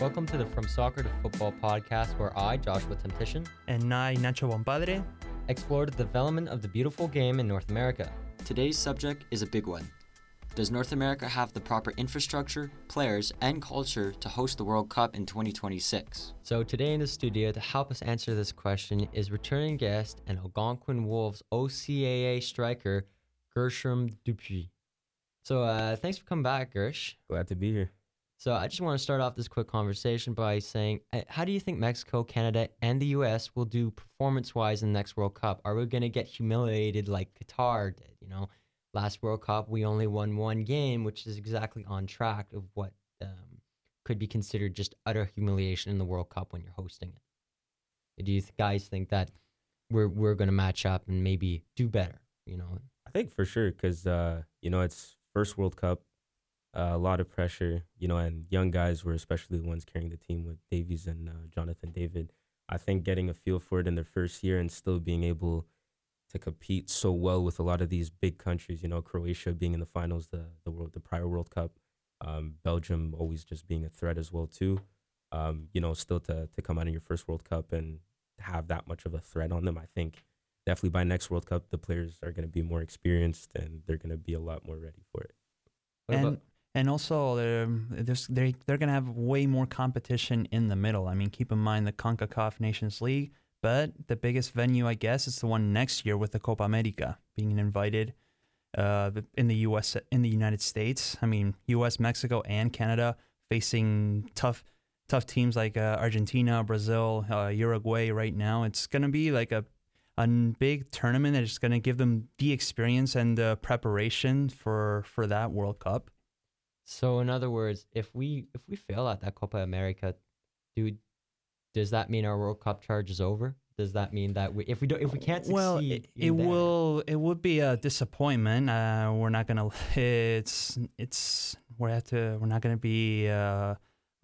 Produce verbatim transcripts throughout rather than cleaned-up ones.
Welcome to the From Soccer to Football podcast, where I, Joshua Temptition, and I, Nacho Bompadre, explore the development of the beautiful game in North America. Today's subject is a big one. Does North America have the proper infrastructure, players, and culture to host the World Cup in twenty twenty-six? So today in the studio to help us answer this question is returning guest and Algonquin Wolves O C A A striker, Gershom Dupuy. So uh, thanks for coming back, Gersh. Glad to be here. So I just want to start off this quick conversation by saying, how do you think Mexico, Canada, and the U S will do performance-wise in the next World Cup? Are we going to get humiliated like Qatar did, you know? Last World Cup, we only won one game, which is exactly on track of what um, could be considered just utter humiliation in the World Cup when you're hosting it. Do you th- guys think that we're we're going to match up and maybe do better? You know, I think for sure, because uh, you know, it's first World Cup, uh, a lot of pressure. You know, and young guys were especially the ones carrying the team with Davies and uh, Jonathan David. I think getting a feel for it in their first year and still being able to compete so well with a lot of these big countries, you know, Croatia being in the finals, the the world, the prior World Cup, um, Belgium always just being a threat as well too, um, you know, still to to come out in your first World Cup and have that much of a threat on them. I think definitely by next World Cup, the players are going to be more experienced and they're going to be a lot more ready for it. What and about- and also um, there's they they're going to have way more competition in the middle. I mean, keep in mind the CONCACAF Nations League. But the biggest venue, I guess, is the one next year with the Copa America being invited uh, in the U S in the United States. I mean, U S, Mexico, and Canada facing tough, tough teams like uh, Argentina, Brazil, uh, Uruguay. Right now, it's gonna be like a, a big tournament that is gonna give them the experience and the preparation for, for that World Cup. So, in other words, if we if we fail at that Copa America, dude. Does that mean our World Cup charge is over? Does that mean that we, if we don't, if we can't succeed, well, it, it will, it would be a disappointment. Uh, we're not gonna, it's, it's, we're have to, we're not gonna be, uh,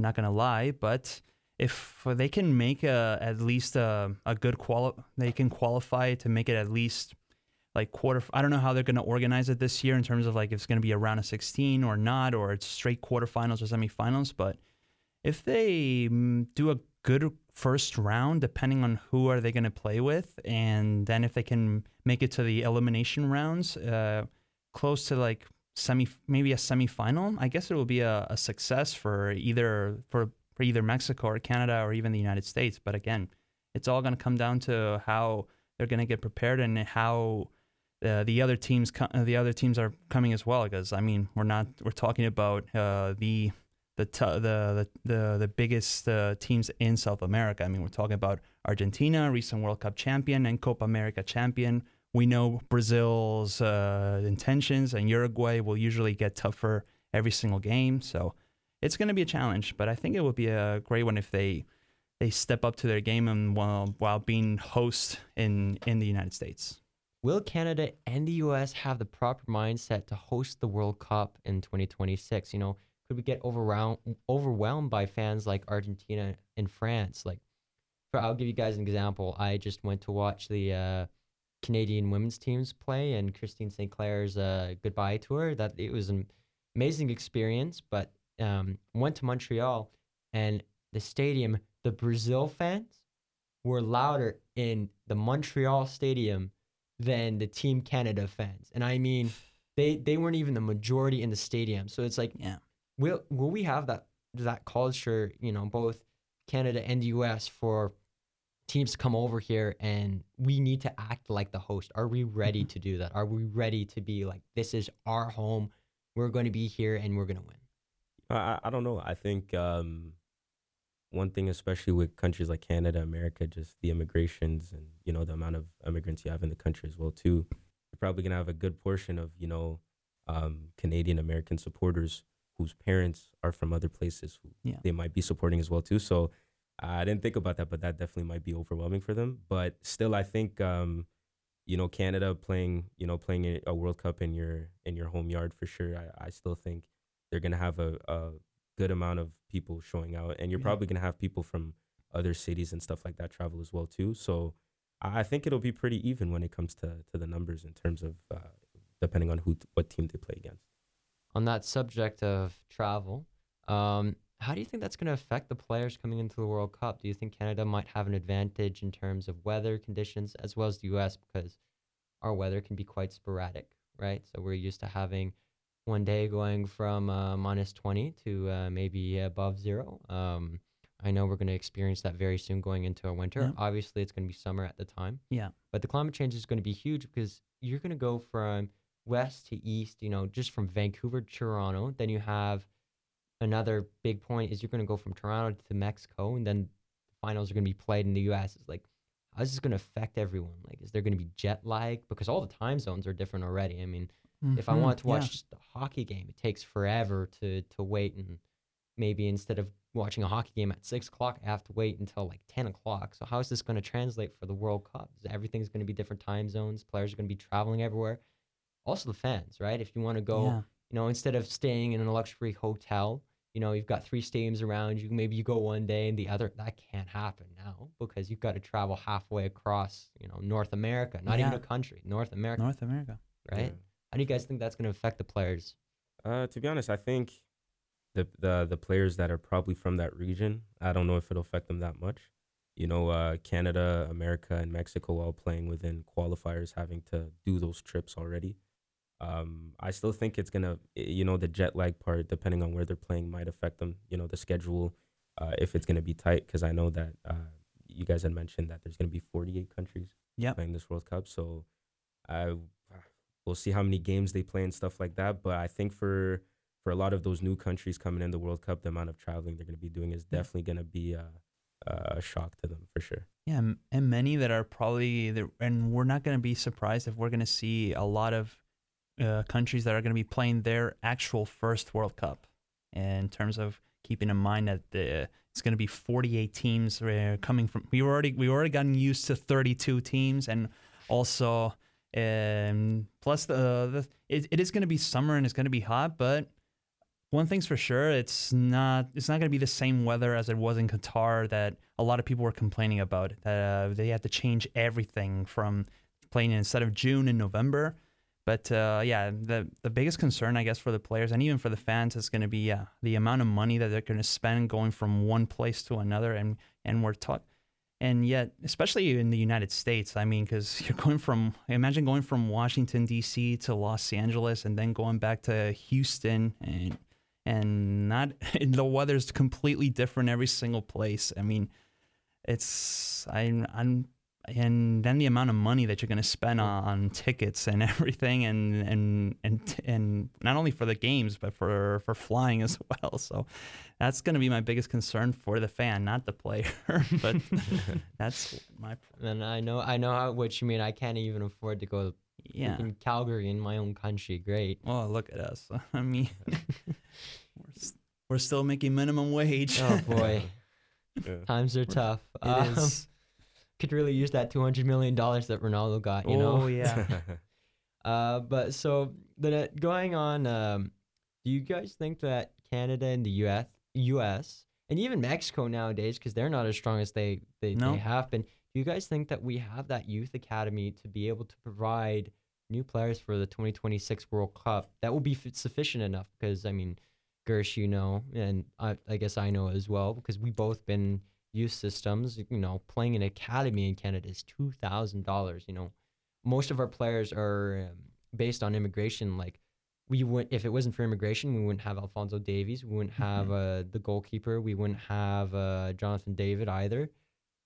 not gonna lie. But if they can make a, at least a, a good quali, they can qualify to make it at least like quarter. I don't know how they're gonna organize it this year in terms of like if it's gonna be a round of sixteen or not, or it's straight quarterfinals or semifinals. But if they do a good first round, depending on who are they going to play with, and then if they can make it to the elimination rounds, uh, close to like semi, maybe a semifinal, I guess it will be a, a success for either for, for either Mexico or Canada or even the United States. But again, it's all going to come down to how they're going to get prepared and how uh, the other teams co- the other teams are coming as well. Because I mean, we're not we're talking about uh, the The, t- the the the biggest uh, teams in South America. I mean, we're talking about Argentina, recent World Cup champion and Copa America champion. We know Brazil's uh, intentions, and Uruguay will usually get tougher every single game. So it's going to be a challenge, but I think it would be a great one if they they step up to their game and while while being host in in the United States. Will Canada and the U S have the proper mindset to host the World Cup in twenty twenty-six? You know. Could we get overwhelmed overwhelmed by fans like Argentina and France? Like, for, I'll give you guys an example. I just went to watch the uh, Canadian women's teams play and Christine Saint Clair's uh, goodbye tour. That it was an amazing experience. But um, went to Montreal and the stadium. The Brazil fans were louder in the Montreal stadium than the Team Canada fans, and I mean, they they weren't even the majority in the stadium. So it's like, yeah. Will will we have that that culture, you know, both Canada and the U S, for teams to come over here and we need to act like the host? Are we ready to do that? Are we ready to be like, this is our home, we're going to be here and we're going to win? I, I don't know. I think um, one thing, especially with countries like Canada, America, just the immigrations and, you know, the amount of immigrants you have in the country as well, too. You're probably going to have a good portion of, you know, um, Canadian American supporters whose parents are from other places, who yeah. they might be supporting as well too. So uh, I didn't think about that, but that definitely might be overwhelming for them. But still, I think um, you know, Canada playing you know playing a World Cup in your in your home yard for sure. I, I still think they're gonna have a, a good amount of people showing out, and you're yeah. probably gonna have people from other cities and stuff like that travel as well too. So I think it'll be pretty even when it comes to to the numbers in terms of uh, depending on who what team they play against. On that subject of travel, um, How do you think that's going to affect the players coming into the World Cup? Do you think Canada might have an advantage in terms of weather conditions as well as the U S? Because our weather can be quite sporadic, right? So we're used to having one day going from uh, minus twenty to uh, maybe above zero. Um, I know we're going to experience that very soon going into our winter. Yeah. Obviously, it's going to be summer at the time. Yeah. But the climate change is going to be huge because you're going to go from west to east, you know, just from Vancouver to Toronto. Then you have another big point is you're going to go from Toronto to Mexico, and then the finals are going to be played in the U S. It's like, how is this going to affect everyone? Like, is there going to be jet lag? Because all the time zones are different already. I mean, mm-hmm. if I want to watch yeah. just a hockey game, it takes forever to, to wait. And maybe instead of watching a hockey game at six o'clock, I have to wait until like ten o'clock. So how is this going to translate for the World Cup? Everything's going to be different time zones. Players are going to be traveling everywhere. Also the fans, right? If you want to go, yeah. you know, instead of staying in a luxury hotel, you know, you've got three stadiums around you. Maybe you go one day and the other. That can't happen now because you've got to travel halfway across, you know, North America. Not yeah. even a country. North America. North America. Right? Yeah. How do you guys think that's going to affect the players? Uh, to be honest, I think the, the the players that are probably from that region, I don't know if it'll affect them that much. You know, uh, Canada, America, and Mexico all playing within qualifiers, having to do those trips already. Um, I still think it's going to, you know, the jet lag part, depending on where they're playing, might affect them, you know, the schedule, uh, if it's going to be tight, because I know that uh, you guys had mentioned that there's going to be forty-eight countries yep. playing this World Cup. So I, we'll see how many games they play and stuff like that. But I think for, for a lot of those new countries coming in the World Cup, the amount of traveling they're going to be doing is definitely going to be uh, uh, a shock to them for sure. Yeah, and many that are probably, the, and we're not going to be surprised if we're going to see a lot of Uh, countries that are going to be playing their actual first World Cup, in terms of keeping in mind that the, it's going to be forty-eight teams uh, coming from. We already we already gotten used to thirty-two teams, and also um, plus the, the it, it is going to be summer and it's going to be hot. But one thing's for sure, it's not it's not going to be the same weather as it was in Qatar that a lot of people were complaining about. That uh, they had to change everything from playing instead of June and November. But uh, yeah, the the biggest concern, I guess, for the players and even for the fans is going to be uh, the amount of money that they're going to spend going from one place to another. And, and we're taught, and yet, especially in the United States, I mean, because you're going from, imagine going from Washington, D C to Los Angeles and then going back to Houston, and and not, and the weather's completely different every single place. I mean, it's, I'm, I'm, and then the amount of money that you're going to spend on, on tickets and everything, and and and and not only for the games but for, for flying as well. So that's going to be my biggest concern for the fan, not the player. But that's my. And I know I know how, what you mean. I can't even afford to go. Yeah. In Calgary, in my own country, great. Oh, look at us. I mean, we're, st- we're still making minimum wage. Oh boy, yeah. Times are we're, tough. It um, is. Could really use that two hundred million dollars that Ronaldo got, you know? Oh, yeah. uh, but so the, going on, um, do you guys think that Canada and the U S, U S and even Mexico nowadays, because they're not as strong as they, they, no. they have been, do you guys think that we have that youth academy to be able to provide new players for the twenty twenty-six World Cup that will be f- sufficient enough? Because, I mean, Gersh, you know, and I, I guess I know as well, because we both been – youth systems, you know, playing an academy in Canada is two thousand dollars. You know, most of our players are um, based on immigration. Like, we wouldn't, if it wasn't for immigration, we wouldn't have Alfonso Davies. We wouldn't have uh, the goalkeeper. We wouldn't have uh, Jonathan David either.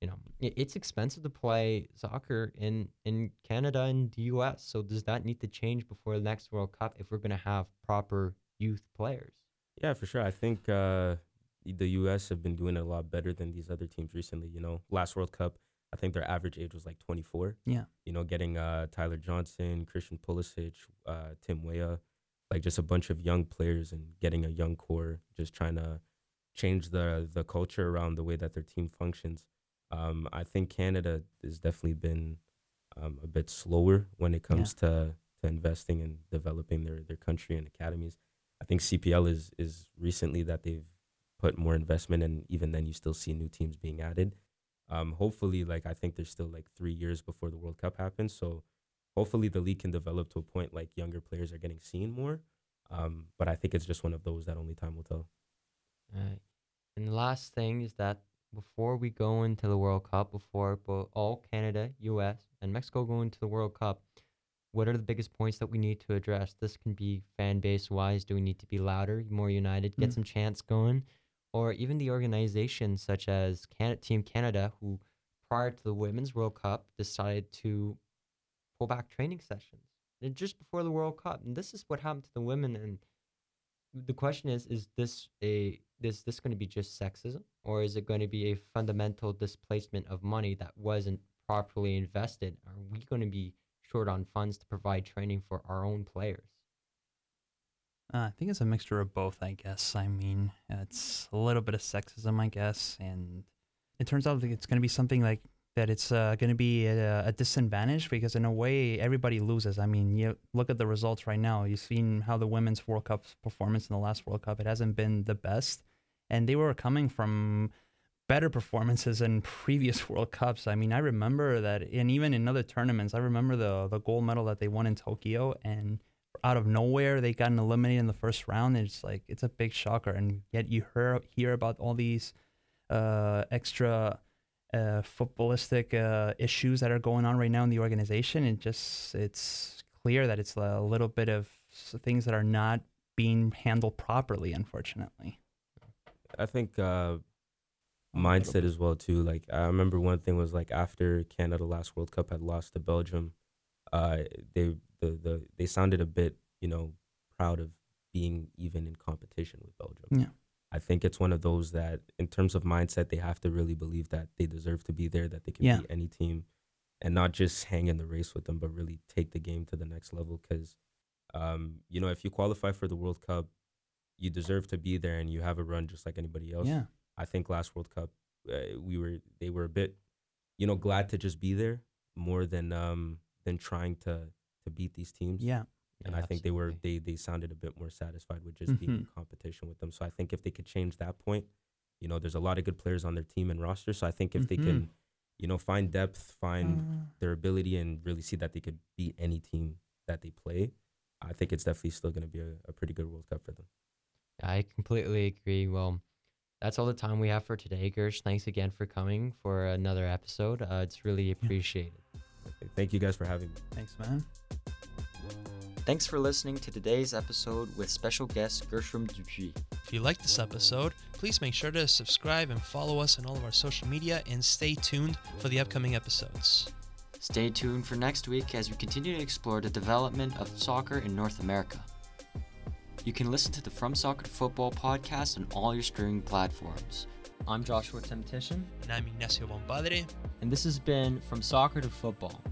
You know, it, it's expensive to play soccer in, in Canada and the U S. So does that need to change before the next World Cup if we're going to have proper youth players? Yeah, for sure. I think... Uh... the U S have been doing it a lot better than these other teams recently. You know, last World Cup, I think their average age was like twenty-four. Yeah. You know, getting uh, Tyler Johnson, Christian Pulisic, uh, Tim Weah, like just a bunch of young players and getting a young core, just trying to change the the culture around the way that their team functions. Um, I think Canada has definitely been um, a bit slower when it comes yeah. to, to investing and developing their, their country and academies. I think C P L is is recently that they've put more investment, and even then you still see new teams being added. Um, hopefully, like I think there's still like three years before the World Cup happens, so hopefully the league can develop to a point like younger players are getting seen more. Um, but I think it's just one of those that only time will tell. Uh, And the last thing is that before we go into the World Cup, before all Canada, U S, and Mexico go into the World Cup, what are the biggest points that we need to address? This can be fan base wise. Do we need to be louder, more united, get mm. some chants going? Or even the organizations such as Can- Team Canada, who prior to the Women's World Cup decided to pull back training sessions and just before the World Cup. And this is what happened to the women. And the question is, is this a is this going to be just sexism, or is it going to be a fundamental displacement of money that wasn't properly invested? Are we going to be short on funds to provide training for our own players? Uh, I think it's a mixture of both, I guess. I mean, it's a little bit of sexism, I guess, and it turns out that it's going to be something like that. It's uh, going to be a, a disadvantage because, in a way, everybody loses. I mean, you look at the results right now. You've seen how the Women's World Cup's performance in the last World Cup, it hasn't been the best, and they were coming from better performances in previous World Cups. I mean, I remember that, and even in other tournaments, I remember the the gold medal that they won in Tokyo, and out of nowhere, they got eliminated in the first round. And it's like, it's a big shocker. And yet you hear, hear about all these uh, extra uh, footballistic uh, issues that are going on right now in the organization. And just, it's clear that it's a little bit of things that are not being handled properly, unfortunately. I think uh, mindset as well, too. Like, I remember one thing was, like, after Canada last World Cup had lost to Belgium, uh, they... The, the they sounded a bit, you know, proud of being even in competition with Belgium. Yeah. I think it's one of those that, in terms of mindset, they have to really believe that they deserve to be there, that they can yeah. beat any team, and not just hang in the race with them, but really take the game to the next level. Because, um, you know, if you qualify for the World Cup, you deserve to be there, and you have a run just like anybody else. Yeah. I think last World Cup, uh, we were they were a bit, you know, glad to just be there more than um than trying to. to beat these teams. Yeah. And yeah, I think absolutely. they were they they sounded a bit more satisfied with just mm-hmm. being in competition with them. So I think if they could change that point, you know, there's a lot of good players on their team and roster. So I think if mm-hmm. they can, you know, find depth, find uh, their ability and really see that they could beat any team that they play, I think it's definitely still going to be a, a pretty good World Cup for them. I completely agree. Well, that's all the time we have for today, Gersh. Thanks again for coming for another episode. Uh, it's really appreciated. Yeah. Thank you guys for having me. Thanks, man. Thanks for listening to today's episode with special guest Gershom Dupuy. If you liked this episode, please make sure to subscribe and follow us on all of our social media, and stay tuned for the upcoming episodes. Stay tuned for next week as we continue to explore the development of soccer in North America. You can listen to the From Soccer to Football podcast on all your streaming platforms. I'm Joshua Temptition. And I'm Ignacio Bompadre. And this has been From Soccer to Football.